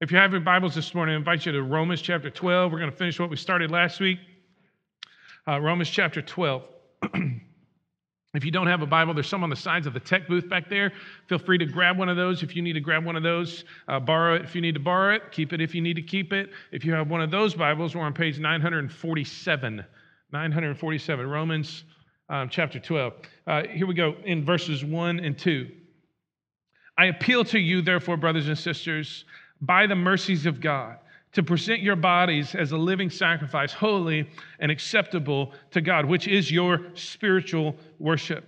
If you have your Bibles this morning, I invite you to Romans chapter 12. We're going to finish what we started last week. Romans chapter 12. If you don't have a Bible, there's some on the sides of the tech booth back there. Feel free to grab one of those if you need to grab one of those. Borrow it if you need to borrow it. Keep it if you need to keep it. If you have one of those Bibles, we're on page 947. 947, Romans chapter 12. Here we go in verses 1 and 2. I appeal to you, therefore, brothers and sisters, by the mercies of God, to present your bodies as a living sacrifice, holy and acceptable to God, which is your spiritual worship.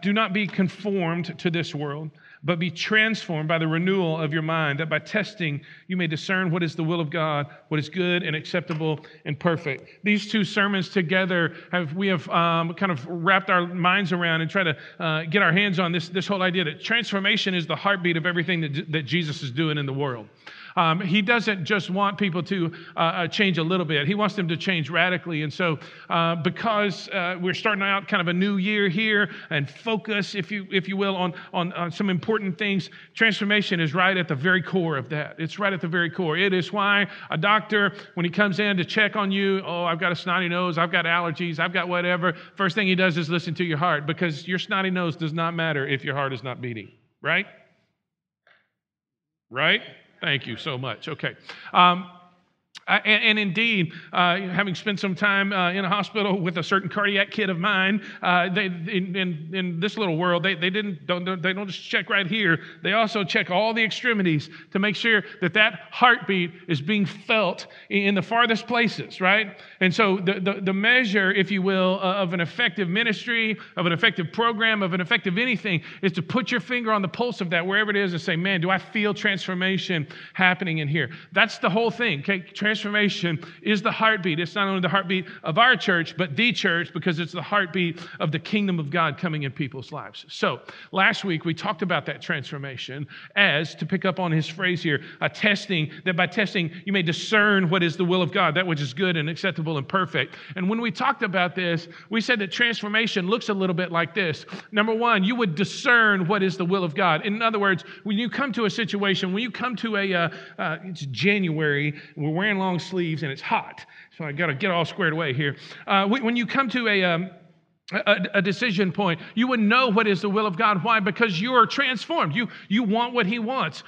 Do not be conformed to this world, but be transformed by the renewal of your mind, that by testing you may discern what is the will of God, what is good and acceptable and perfect. These two sermons together, we have kind of wrapped our minds around and try to get our hands on this whole idea that transformation is the heartbeat of everything that Jesus is doing in the world. He doesn't just want people to change a little bit. He wants them to change radically. And so because we're starting out kind of a new year here and focus, if you will, on some important things, transformation is right at the very core of that. It's right at the very core. It is why a doctor, when he comes in to check on you, oh, I've got a snotty nose, I've got allergies, I've got whatever. First thing he does is listen to your heart, because your snotty nose does not matter if your heart is not beating, right? Right? Thank you so much. Okay. And indeed, having spent some time in a hospital with a certain cardiac kid of mine, they in this little world, they don't just check right here. They also check all the extremities to make sure that heartbeat is being felt in the farthest places, right? And so the measure, if you will, of an effective ministry, of an effective program, of an effective anything, is to put your finger on the pulse of that wherever it is and say, man, do I feel transformation happening in here? That's the whole thing. Okay? Transformation is the heartbeat. It's not only the heartbeat of our church, but the church, because it's the heartbeat of the kingdom of God coming in people's lives. So last week we talked about that transformation as, to pick up on his phrase here, a testing, that by testing you may discern what is the will of God, that which is good and acceptable and perfect. And when we talked about this, we said that transformation looks a little bit like this. Number one, you would discern what is the will of God. In other words, when you come to a situation, when you come to it's January, we're wearing long sleeves and it's hot, so I got to get all squared away here. When you come to a decision point, you would know what is the will of God. Why? Because you are transformed. You want what He wants.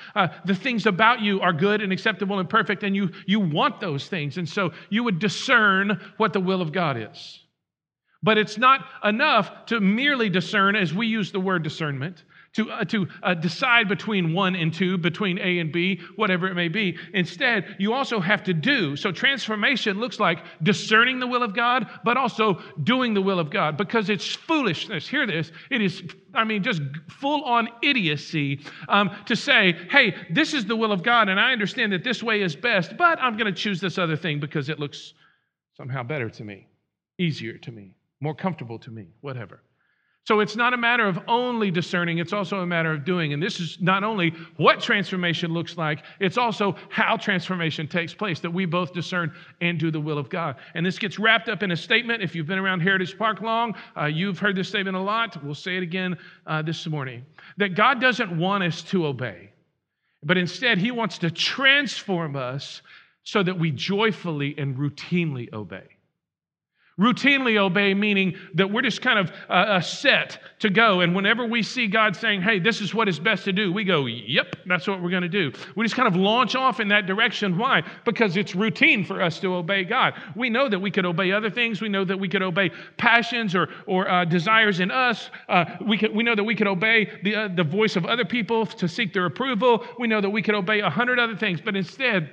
The things about you are good and acceptable and perfect, and you want those things, and so you would discern what the will of God is. But it's not enough to merely discern, as we use the word discernment, to decide between 1 and 2, between A and B, whatever it may be. Instead, you also have to do. So transformation looks like discerning the will of God, but also doing the will of God, because it's foolishness. Hear this. It is, just full-on idiocy to say, hey, this is the will of God, and I understand that this way is best, but I'm going to choose this other thing because it looks somehow better to me, easier to me, more comfortable to me, whatever. So it's not a matter of only discerning, it's also a matter of doing. And this is not only what transformation looks like, it's also how transformation takes place, that we both discern and do the will of God. And this gets wrapped up in a statement. If you've been around Heritage Park long, you've heard this statement a lot. We'll say it again this morning. That God doesn't want us to obey, but instead He wants to transform us so that we joyfully and routinely obey. Routinely obey, meaning that we're just kind of set to go. And whenever we see God saying, hey, this is what is best to do, we go, yep, that's what we're going to do. We just kind of launch off in that direction. Why? Because it's routine for us to obey God. We know that we could obey other things. We know that we could obey passions or desires in us. We know that we could obey the voice of other people to seek their approval. We know that we could obey 100 other things. But instead,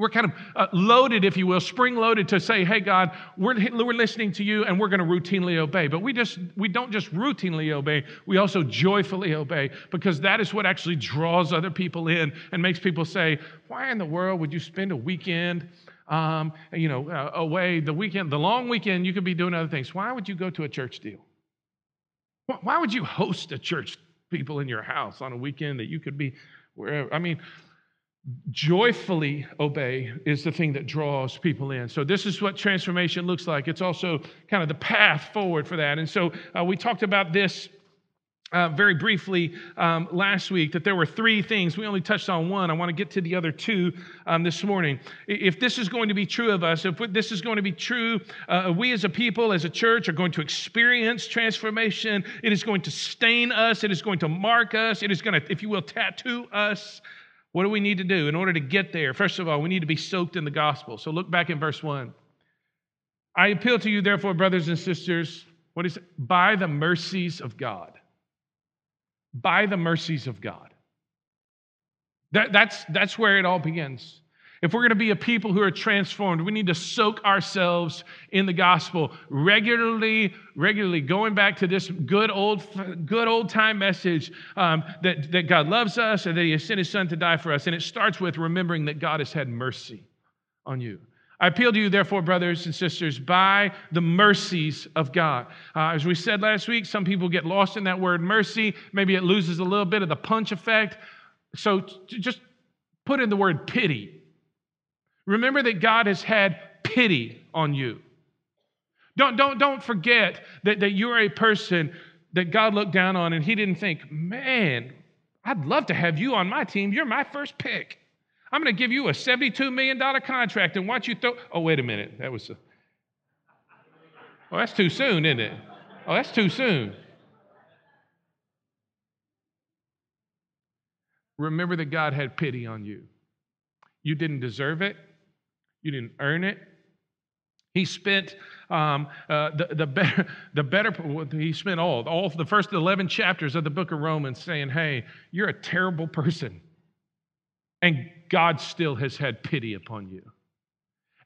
we're kind of loaded, if you will, spring-loaded to say, hey, God, we're listening to you, and we're going to routinely obey. But we don't just routinely obey. We also joyfully obey, because that is what actually draws other people in and makes people say, why in the world would you spend a weekend away? The long weekend, you could be doing other things. Why would you go to a church deal? Why would you host a church people in your house on a weekend that you could be wherever? Joyfully obey is the thing that draws people in. So this is what transformation looks like. It's also kind of the path forward for that. And so we talked about this very briefly last week that there were three things. We only touched on one. I want to get to the other two this morning. If this is going to be true of us, if this is going to be true, we as a people, as a church, are going to experience transformation. It is going to stain us. It is going to mark us. It is going to, if you will, tattoo us. What do we need to do in order to get there? First of all, we need to be soaked in the gospel. So look back in verse 1. I appeal to you, therefore, brothers and sisters, what is it? By the mercies of God. By the mercies of God. That's where it all begins. If we're going to be a people who are transformed, we need to soak ourselves in the gospel regularly, going back to this good old time message that God loves us and that He has sent His Son to die for us. And it starts with remembering that God has had mercy on you. I appeal to you, therefore, brothers and sisters, by the mercies of God. As we said last week, some people get lost in that word mercy. Maybe it loses a little bit of the punch effect. So just put in the word pity. Remember that God has had pity on you. Don't forget that you're a person that God looked down on and He didn't think, man, I'd love to have you on my team. You're my first pick. I'm going to give you a $72 million contract and watch you throw... Oh, wait a minute. That was... Oh, that's too soon, isn't it? Oh, that's too soon. Remember that God had pity on you. You didn't deserve it. You didn't earn it. He spent He spent all the first 11 chapters of the book of Romans saying, hey, you're a terrible person. And God still has had pity upon you.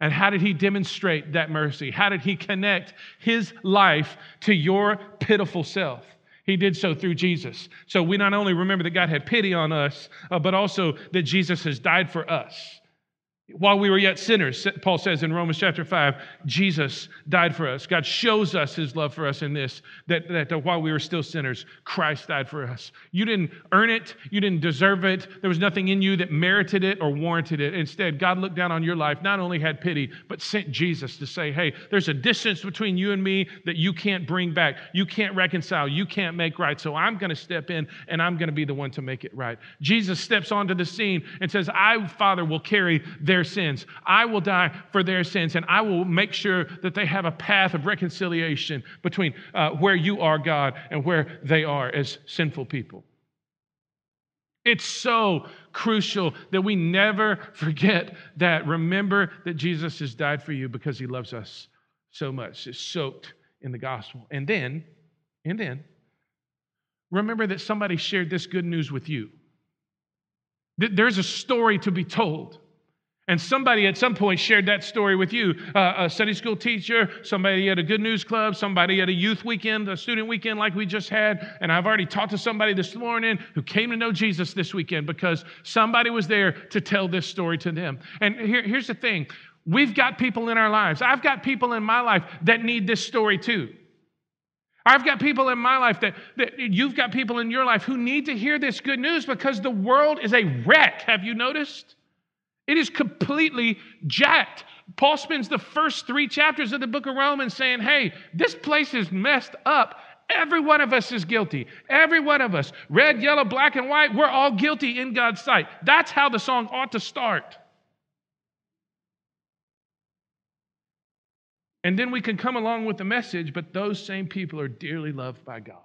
And how did He demonstrate that mercy? How did He connect His life to your pitiful self? He did so through Jesus. So we not only remember that God had pity on us, but also that Jesus has died for us. While we were yet sinners, Paul says in Romans chapter 5, Jesus died for us. God shows us His love for us in this, that while we were still sinners, Christ died for us. You didn't earn it. You didn't deserve it. There was nothing in you that merited it or warranted it. Instead, God looked down on your life, not only had pity, but sent Jesus to say, hey, there's a distance between you and me that you can't bring back. You can't reconcile. You can't make right. So I'm going to step in, and I'm going to be the one to make it right. Jesus steps onto the scene and says, I, Father, will carry their sins. I will die for their sins, and I will make sure that they have a path of reconciliation between where you are, God, and where they are as sinful people. It's so crucial that we never forget that. Remember that Jesus has died for you because He loves us so much. It's soaked in the gospel. And then, remember that somebody shared this good news with you. There's a story to be told. And somebody at some point shared that story with you, a Sunday school teacher, somebody at a Good News Club, somebody at a youth weekend, a student weekend like we just had. And I've already talked to somebody this morning who came to know Jesus this weekend because somebody was there to tell this story to them. And here's the thing. We've got people in our lives. I've got people in my life that need this story too. I've got people in my life that you've got people in your life who need to hear this good news because the world is a wreck. Have you noticed? It is completely jacked. Paul spends the first 3 chapters of the book of Romans saying, hey, this place is messed up. Every one of us is guilty. Every one of us. Red, yellow, black, and white. We're all guilty in God's sight. That's how the song ought to start. And then we can come along with the message, but those same people are dearly loved by God.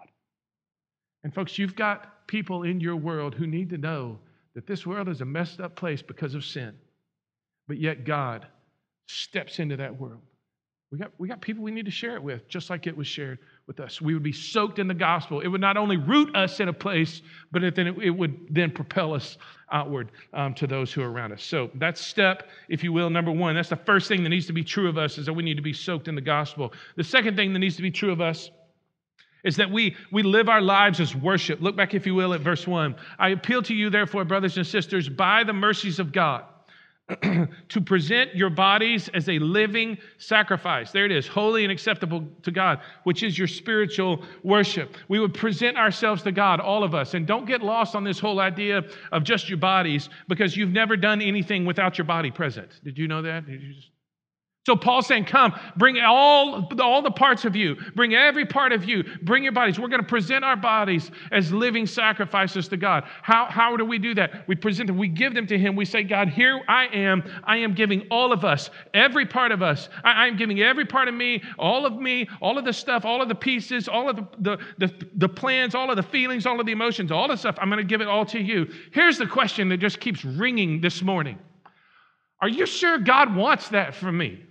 And folks, you've got people in your world who need to know that this world is a messed up place because of sin. But yet God steps into that world. We got people we need to share it with, just like it was shared with us. We would be soaked in the gospel. It would not only root us in a place, but it would then propel us outward to those who are around us. So that's step, if you will, number one. That's the first thing that needs to be true of us, is that we need to be soaked in the gospel. The second thing that needs to be true of us is that we live our lives as worship. Look back, if you will, at verse 1. I appeal to you, therefore, brothers and sisters, by the mercies of God, to present your bodies as a living sacrifice. There it is, holy and acceptable to God, which is your spiritual worship. We would present ourselves to God, all of us. And don't get lost on this whole idea of just your bodies, because you've never done anything without your body present. Did you know that? So Paul's saying, come, bring all the parts of you. Bring every part of you. Bring your bodies. We're going to present our bodies as living sacrifices to God. How do we do that? We present them. We give them to him. We say, God, here I am. I am giving all of us, every part of us. I am giving every part of me, all of the stuff, all of the pieces, all of the plans, all of the feelings, all of the emotions, all the stuff. I'm going to give it all to you. Here's the question that just keeps ringing this morning. Are you sure God wants that from me?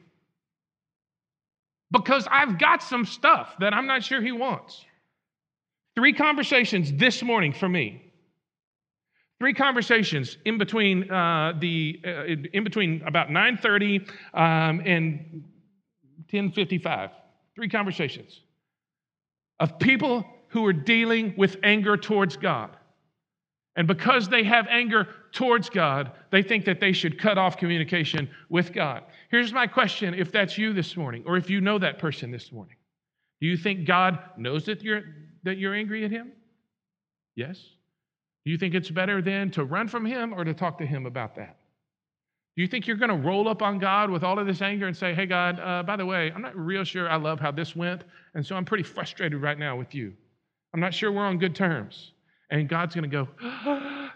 Because I've got some stuff that I'm not sure he wants. 3 conversations this morning for me. 3 conversations in between about 9:30 and 10:55. 3 conversations of people who are dealing with anger towards God. And because they have anger towards God, they think that they should cut off communication with God. Here's my question, if that's you this morning, or if you know that person this morning. Do you think God knows that you're angry at him? Yes. Do you think it's better then to run from him or to talk to him about that? Do you think you're going to roll up on God with all of this anger and say, hey, God, by the way, I'm not real sure I love how this went, and so I'm pretty frustrated right now with you. I'm not sure we're on good terms. And God's going to go, oh,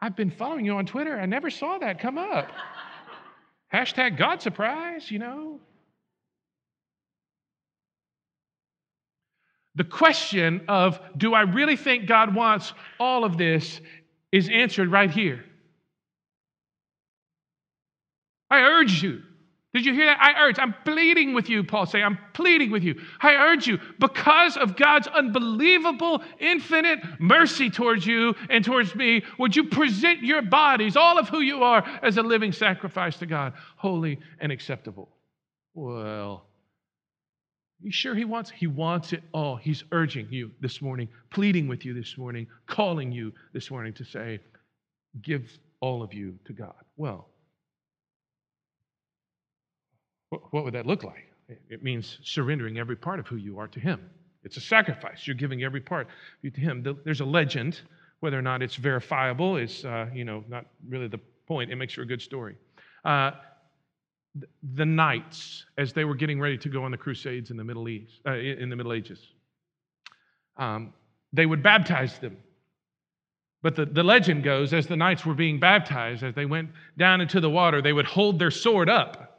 I've been following you on Twitter. I never saw that come up. Hashtag God surprise, you know. The question of, do I really think God wants all of this, is answered right here. I urge you. Did you hear that? I urge. I'm pleading with you, Paul saying. I'm pleading with you. I urge you, because of God's unbelievable, infinite mercy towards you and towards me, would you present your bodies, all of who you are, as a living sacrifice to God, holy and acceptable? Well, you sure he wants? He wants it all. He's urging you this morning, pleading with you this morning, calling you this morning to say, give all of you to God. Well, what would that look like? It means surrendering every part of who you are to him. It's a sacrifice. You're giving every part to him. There's a legend, whether or not it's verifiable is not really the point. It makes for a good story. The knights, as they were getting ready to go on the crusades in the Middle East, in the Middle Ages, they would baptize them. But the legend goes, as the knights were being baptized, as they went down into the water, they would hold their sword up.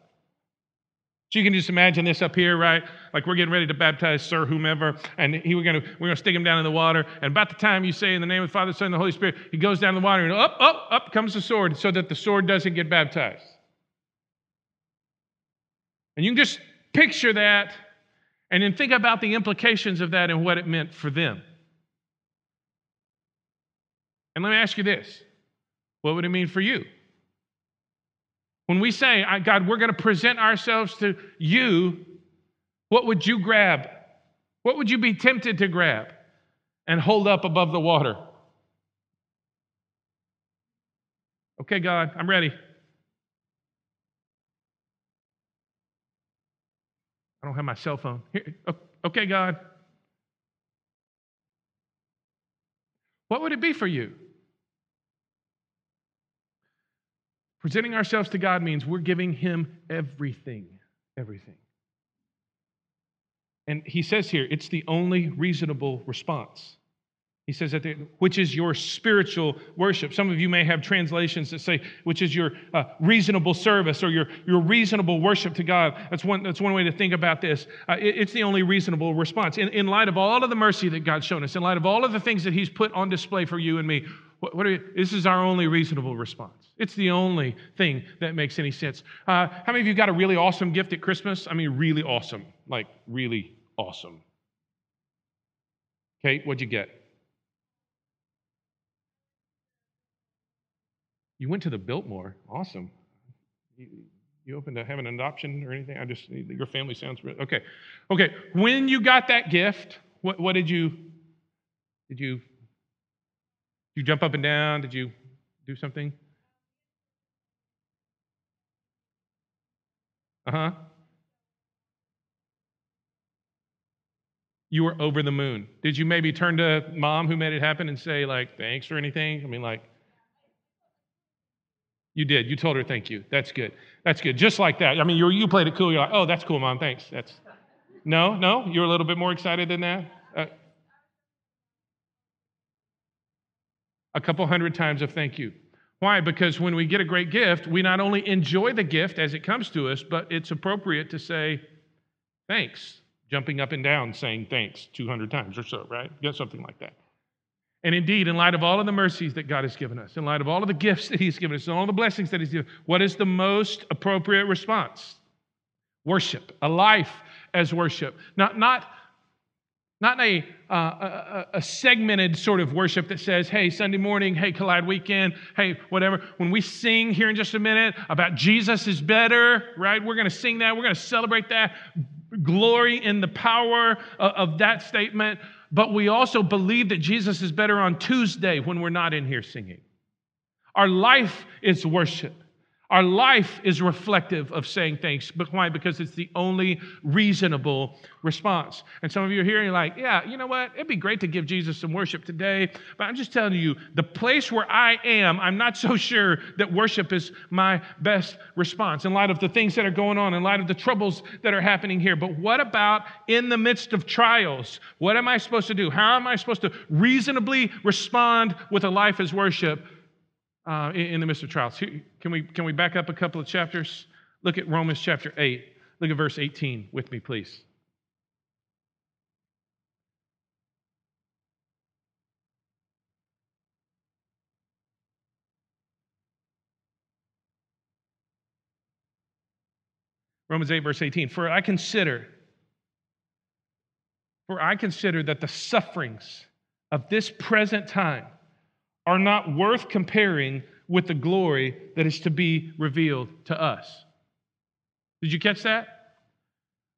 So you can just imagine this up here, right? Like we're getting ready to baptize Sir Whomever, and we're gonna stick him down in the water. And about the time you say in the name of the Father, Son, and the Holy Spirit, he goes down in the water, and up comes the sword, so that the sword doesn't get baptized. And you can just picture that, and then think about the implications of that and what it meant for them. And let me ask you this: what would it mean for you? When we say, God, we're going to present ourselves to you, what would you grab? What would you be tempted to grab and hold up above the water? Okay, God, I'm ready. I don't have my cell phone. Here, okay, God. What would it be for you? Presenting ourselves to God means we're giving him everything, everything. And he says here, it's the only reasonable response. He says that, which is your spiritual worship. Some of you may have translations that say, which is your reasonable service or your reasonable worship to God. That's one way to think about this. It's the only reasonable response. In light of all of the mercy that God's shown us, in light of all of the things that he's put on display for you and me, this is our only reasonable response. It's the only thing that makes any sense. How many of you got a really awesome gift at Christmas? I mean, really awesome. Like, really awesome. Kate, what'd you get? You went to the Biltmore. Awesome. You open to having an adoption or anything? Your family sounds really, okay. Okay, when you got that gift, what did you jump up and down? Did you do something? Uh-huh. You were over the moon. Did you maybe turn to mom who made it happen and say, like, thanks or anything? I mean, like, You did. You told her thank you. That's good. That's good. Just like that. I mean, you played it cool. You're like, oh, that's cool, Mom. Thanks. That's no. You're a little bit more excited than that. A couple hundred times of thank you. Why? Because when we get a great gift, we not only enjoy the gift as it comes to us, but it's appropriate to say thanks, jumping up and down saying thanks 200 times or so, right? Get something like that. And indeed, in light of all of the mercies that God has given us, in light of all of the gifts that he's given us, and all the blessings that he's given us, what is the most appropriate response? Worship, a life as worship. Not in a segmented sort of worship that says, hey, Sunday morning, hey, Collide Weekend, hey, whatever. When we sing here in just a minute about Jesus is better, right? We're going to sing that. We're going to celebrate that. Glory in the power of that statement. But we also believe that Jesus is better on Tuesday when we're not in here singing. Our life is worship. Our life is reflective of saying thanks. But why? Because it's the only reasonable response. And some of you are here and you're like, yeah, you know what? It'd be great to give Jesus some worship today. But I'm just telling you, the place where I am, I'm not so sure that worship is my best response in light of the things that are going on, in light of the troubles that are happening here. But what about in the midst of trials? What am I supposed to do? How am I supposed to reasonably respond with a life as worship? In the midst of trials. Can we back up a couple of chapters? Look at Romans chapter 8. Look at verse 18 with me, please. Romans 8, verse 18. For I consider that the sufferings of this present time are not worth comparing with the glory that is to be revealed to us. Did you catch that?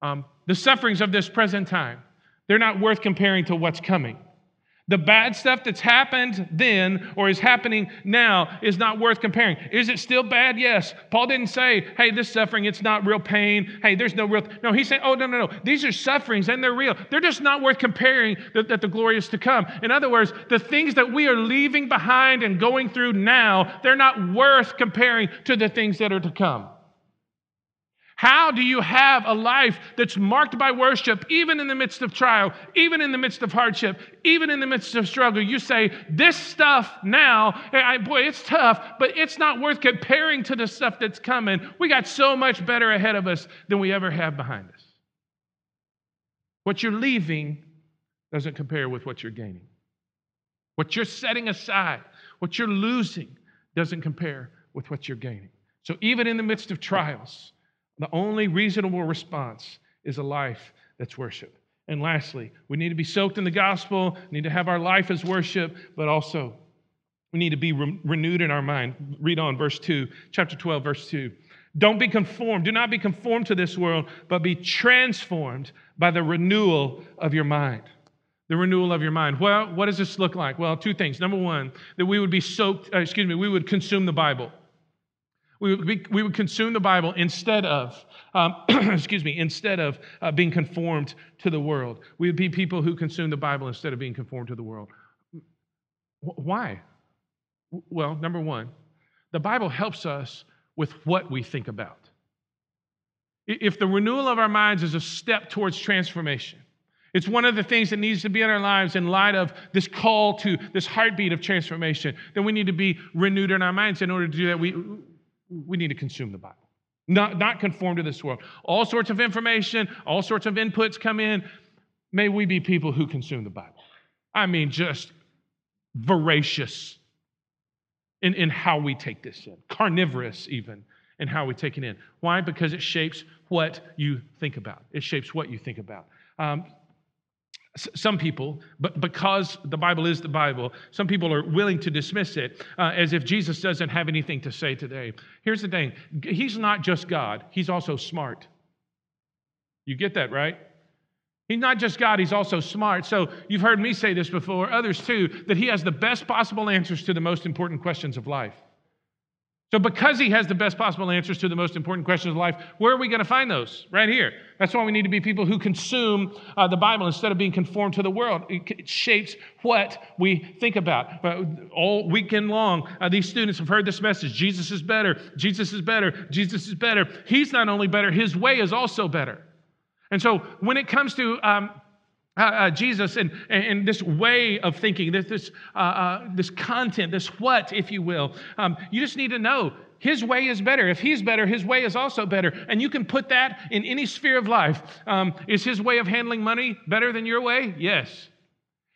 The sufferings of this present time, they're not worth comparing to what's coming. The bad stuff that's happened then or is happening now is not worth comparing. Is it still bad? Yes. Paul didn't say, hey, this suffering, it's not real pain. Hey, there's no real... No, he said, oh, no. These are sufferings and they're real. They're just not worth comparing that the glory is to come. In other words, the things that we are leaving behind and going through now, they're not worth comparing to the things that are to come. How do you have a life that's marked by worship, even in the midst of trial, even in the midst of hardship, even in the midst of struggle? You say, this stuff now, boy, it's tough, but it's not worth comparing to the stuff that's coming. We got so much better ahead of us than we ever have behind us. What you're leaving doesn't compare with what you're gaining. What you're setting aside, what you're losing, doesn't compare with what you're gaining. So even in the midst of trials, the only reasonable response is a life that's worship. And lastly, we need to be soaked in the gospel, need to have our life as worship, but also we need to be renewed in our mind. Read on, verse 2, chapter 12, verse 2. Do not be conformed to this world, but be transformed by the renewal of your mind. The renewal of your mind. Well, what does this look like? Well, two things. Number one, that we would be we would consume the Bible. We would consume the Bible instead of being conformed to the world. We would be people who consume the Bible instead of being conformed to the world. Why? Well, number one, the Bible helps us with what we think about. If the renewal of our minds is a step towards transformation, it's one of the things that needs to be in our lives in light of this call to this heartbeat of transformation, then we need to be renewed in our minds. In order to do that, we need to consume the Bible, not conform to this world. All sorts of information, all sorts of inputs come in. May we be people who consume the Bible. I mean, just voracious in how we take this in, carnivorous even in how we take it in. Why? Because it shapes what you think about. It shapes what you think about. Some people, but because the Bible is the Bible, some people are willing to dismiss it as if Jesus doesn't have anything to say today. Here's the thing. He's not just God. He's also smart. You get that, right? He's not just God. He's also smart. So you've heard me say this before, others too, that he has the best possible answers to the most important questions of life. So because he has the best possible answers to the most important questions of life, where are we going to find those? Right here. That's why we need to be people who consume the Bible instead of being conformed to the world. It shapes what we think about. All weekend long, these students have heard this message. Jesus is better. Jesus is better. Jesus is better. He's not only better, his way is also better. And so when it comes to Jesus and this way of thinking, this content, this what, if you will, you just need to know his way is better. If he's better, his way is also better. And you can put that in any sphere of life. Is his way of handling money better than your way? Yes.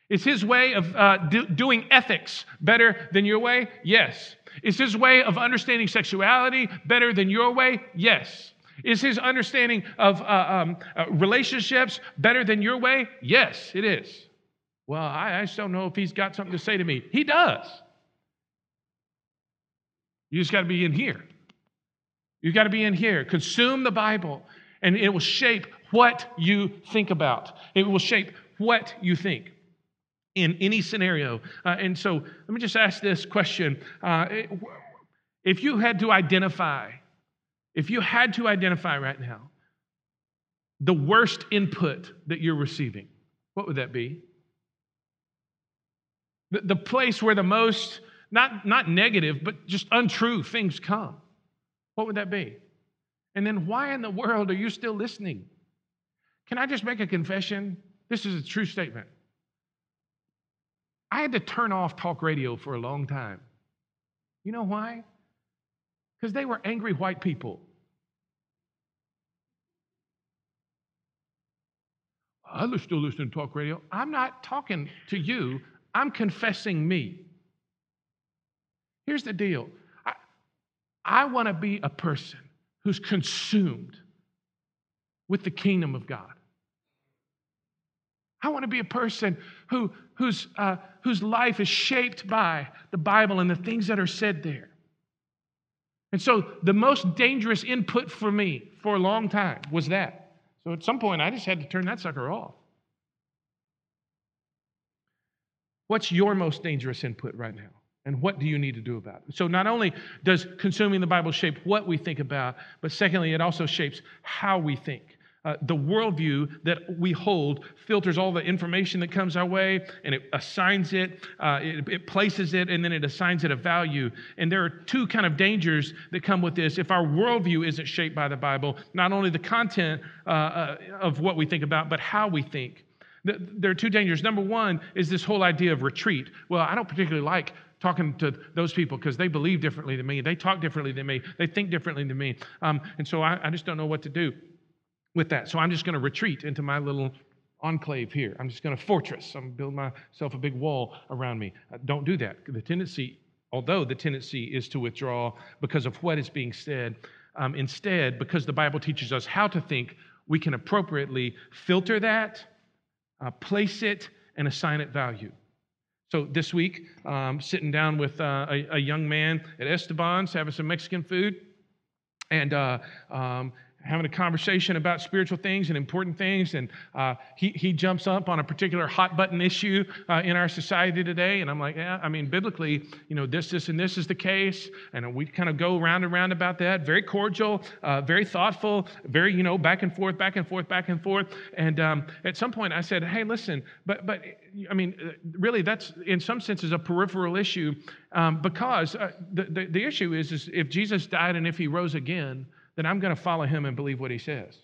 Is his way of doing ethics better than your way? Yes. Is his way of understanding sexuality better than your way? Yes. Is his understanding of relationships better than your way? Yes, it is. Well, I just don't know if he's got something to say to me. He does. You just got to be in here. You've got to be in here. Consume the Bible, and it will shape what you think about. It will shape what you think in any scenario. And so let me just ask this question. If you had to identify... If you had to identify right now the worst input that you're receiving, what would that be? The place where the most, not negative, but just untrue things come. What would that be? And then why in the world are you still listening? Can I just make a confession? This is a true statement. I had to turn off talk radio for a long time. You know why? Because they were angry white people. I still listen to talk radio. I'm not talking to you. I'm confessing me. Here's the deal. I want to be a person who's consumed with the kingdom of God. I want to be a person whose life is shaped by the Bible and the things that are said there. And so the most dangerous input for me for a long time was that. So at some point, I just had to turn that sucker off. What's your most dangerous input right now? And what do you need to do about it? So not only does consuming the Bible shape what we think about, but secondly, it also shapes how we think. The worldview that we hold filters all the information that comes our way, and it assigns it, it places it, and then it assigns it a value. And there are two kind of dangers that come with this. If our worldview isn't shaped by the Bible, not only the content of what we think about, but how we think. There are two dangers. Number one is this whole idea of retreat. Well, I don't particularly like talking to those people because they believe differently than me. They talk differently than me. They think differently than me. And so I just don't know what to do with that. So I'm just going to retreat into my little enclave here. I'm just going to fortress. I'm going to build myself a big wall around me. Don't do that. The tendency is to withdraw because of what is being said. Instead, because the Bible teaches us how to think, we can appropriately filter that, place it, and assign it value. So this week, sitting down with a young man at Esteban's, having some Mexican food, and having a conversation about spiritual things and important things, and he jumps up on a particular hot-button issue in our society today, and I'm like, yeah, I mean, biblically, you know, this, and this is the case, and we kind of go round and round about that, very cordial, very thoughtful, very, you know, back and forth, and at some point I said, hey, listen, but I mean, really, that's in some senses a peripheral issue, because the issue is if Jesus died and if he rose again, then I'm going to follow him and believe what he says.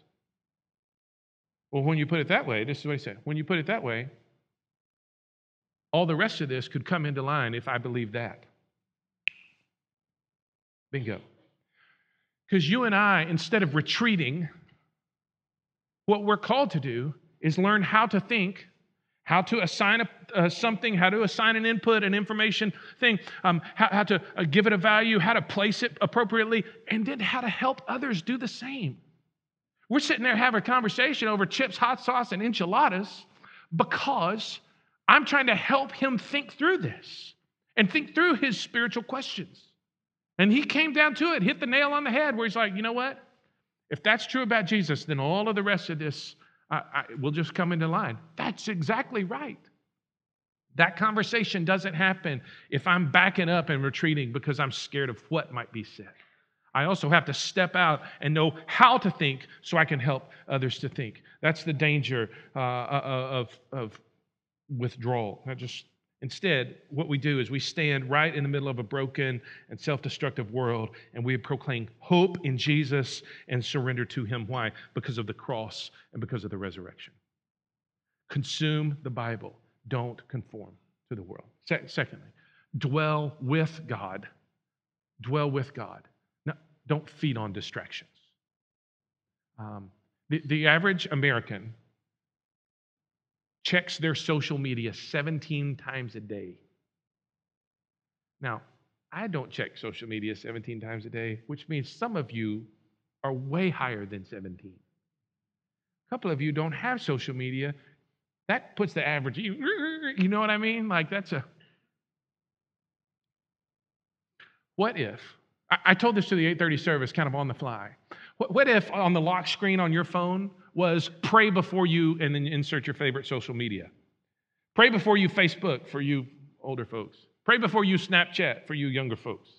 Well, when you put it that way, this is what he said. When you put it that way, all the rest of this could come into line if I believe that. Bingo. Because you and I, instead of retreating, what we're called to do is learn how to think, how to assign something, how to assign an input, an information thing, how to give it a value, how to place it appropriately, and then how to help others do the same. We're sitting there having a conversation over chips, hot sauce, and enchiladas because I'm trying to help him think through this and think through his spiritual questions. And he came down to it, hit the nail on the head, where he's like, you know what? If that's true about Jesus, then all of the rest of this will just come into line. That's exactly right. That conversation doesn't happen if I'm backing up and retreating because I'm scared of what might be said. I also have to step out and know how to think so I can help others to think. That's the danger of withdrawal. Instead, what we do is we stand right in the middle of a broken and self-destructive world, and we proclaim hope in Jesus and surrender to Him. Why? Because of the cross and because of the resurrection. Consume the Bible. Don't conform to the world. Secondly, dwell with God. Dwell with God. No, don't feed on distractions. The average American checks their social media 17 times a day. Now, I don't check social media 17 times a day, which means some of you are way higher than 17. A couple of you don't have social media. That puts the average, you know what I mean? Like that's a, what if, I told this to the 8:30 service kind of on the fly. What if on the lock screen on your phone was pray before you and then insert your favorite social media? Pray before you Facebook for you older folks. Pray before you Snapchat for you younger folks.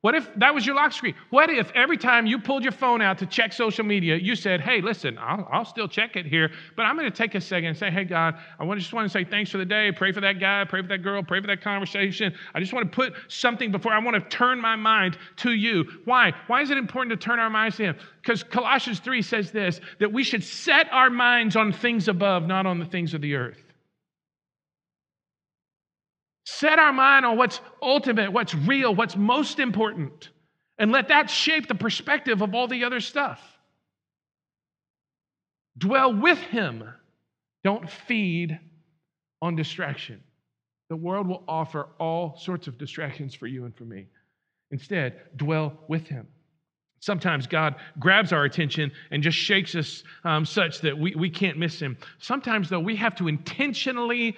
What if that was your lock screen? What if every time you pulled your phone out to check social media, you said, hey, listen, I'll still check it here, but I'm going to take a second and say, hey, God, I just want to say thanks for the day. Pray for that guy. Pray for that girl. Pray for that conversation. I just want to put something before. I want to turn my mind to you. Why? Why is it important to turn our minds to Him? Because Colossians 3 says this, that we should set our minds on things above, not on the things of the earth. Set our mind on what's ultimate, what's real, what's most important, and let that shape the perspective of all the other stuff. Dwell with Him. Don't feed on distraction. The world will offer all sorts of distractions for you and for me. Instead, dwell with Him. Sometimes God grabs our attention and just shakes us such that we can't miss Him. Sometimes, though, we have to intentionally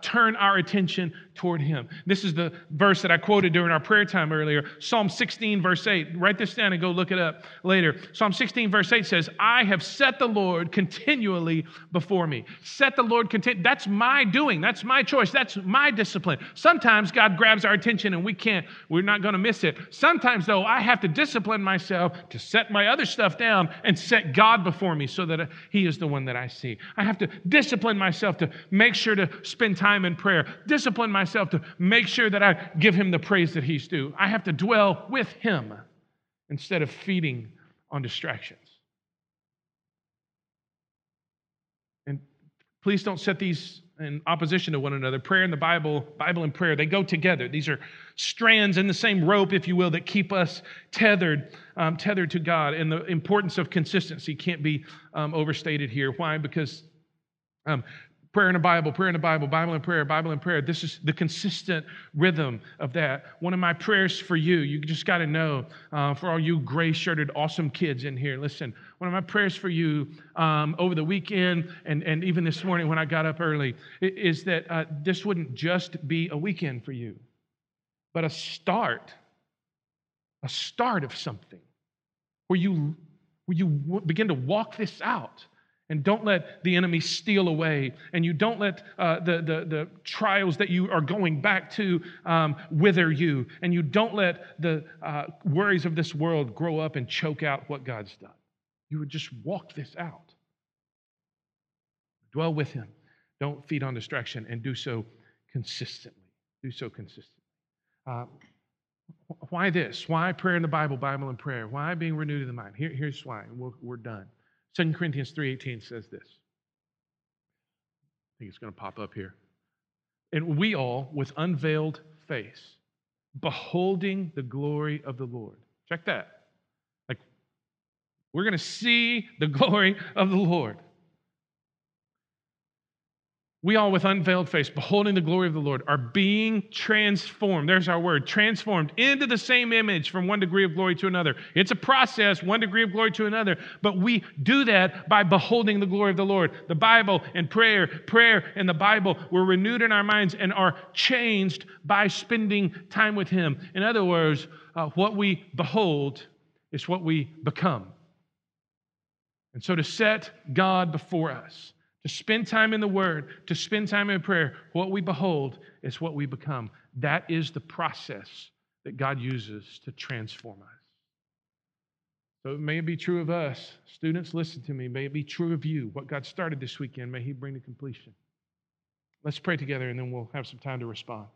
turn our attention toward Him. This is the verse that I quoted during our prayer time earlier, Psalm 16, verse 8. Write this down and go look it up later. Psalm 16, verse 8 says, I have set the Lord continually before me. Set the Lord continually. That's my doing. That's my choice. That's my discipline. Sometimes God grabs our attention and we're not going to miss it. Sometimes, though, I have to discipline myself to set my other stuff down and set God before me so that He is the one that I see. I have to discipline myself to make sure to spend time in prayer, discipline myself to make sure that I give Him the praise that He's due. I have to dwell with Him instead of feeding on distractions. And please don't set these in opposition to one another. Prayer and the Bible, Bible and prayer, they go together. These are strands in the same rope, if you will, that keep us tethered to God. And the importance of consistency can't be overstated here. Why? Because prayer and the Bible, Bible and prayer. This is the consistent rhythm of that. One of my prayers for you, you just got to know, for all you gray-shirted awesome kids in here, listen, one of my prayers for you over the weekend and even this morning when I got up early is that this wouldn't just be a weekend for you, but a start of something where you begin to walk this out. And don't let the enemy steal away. And you don't let the trials that you are going back to wither you. And you don't let the worries of this world grow up and choke out what God's done. You would just walk this out. Dwell with Him. Don't feed on distraction and do so consistently. Do so consistently. Why this? Why prayer in the Bible, Bible and prayer? Why being renewed in the mind? Here's why. We're done. 2 Corinthians 3:18 says this. I think it's going to pop up here. And we all, with unveiled face, beholding the glory of the Lord. Check that. Like, we're going to see the glory of the Lord. We all, with unveiled face, beholding the glory of the Lord, are being transformed. There's our word, transformed into the same image from one degree of glory to another. It's a process, one degree of glory to another, but we do that by beholding the glory of the Lord. The Bible and prayer, prayer and the Bible, we're renewed in our minds and are changed by spending time with Him. In other words, what we behold is what we become. And so to set God before us, to spend time in the Word, to spend time in prayer. What we behold is what we become. That is the process that God uses to transform us. So it may be true of us. Students, listen to me. May it be true of you. What God started this weekend, may He bring to completion. Let's pray together, and then we'll have some time to respond.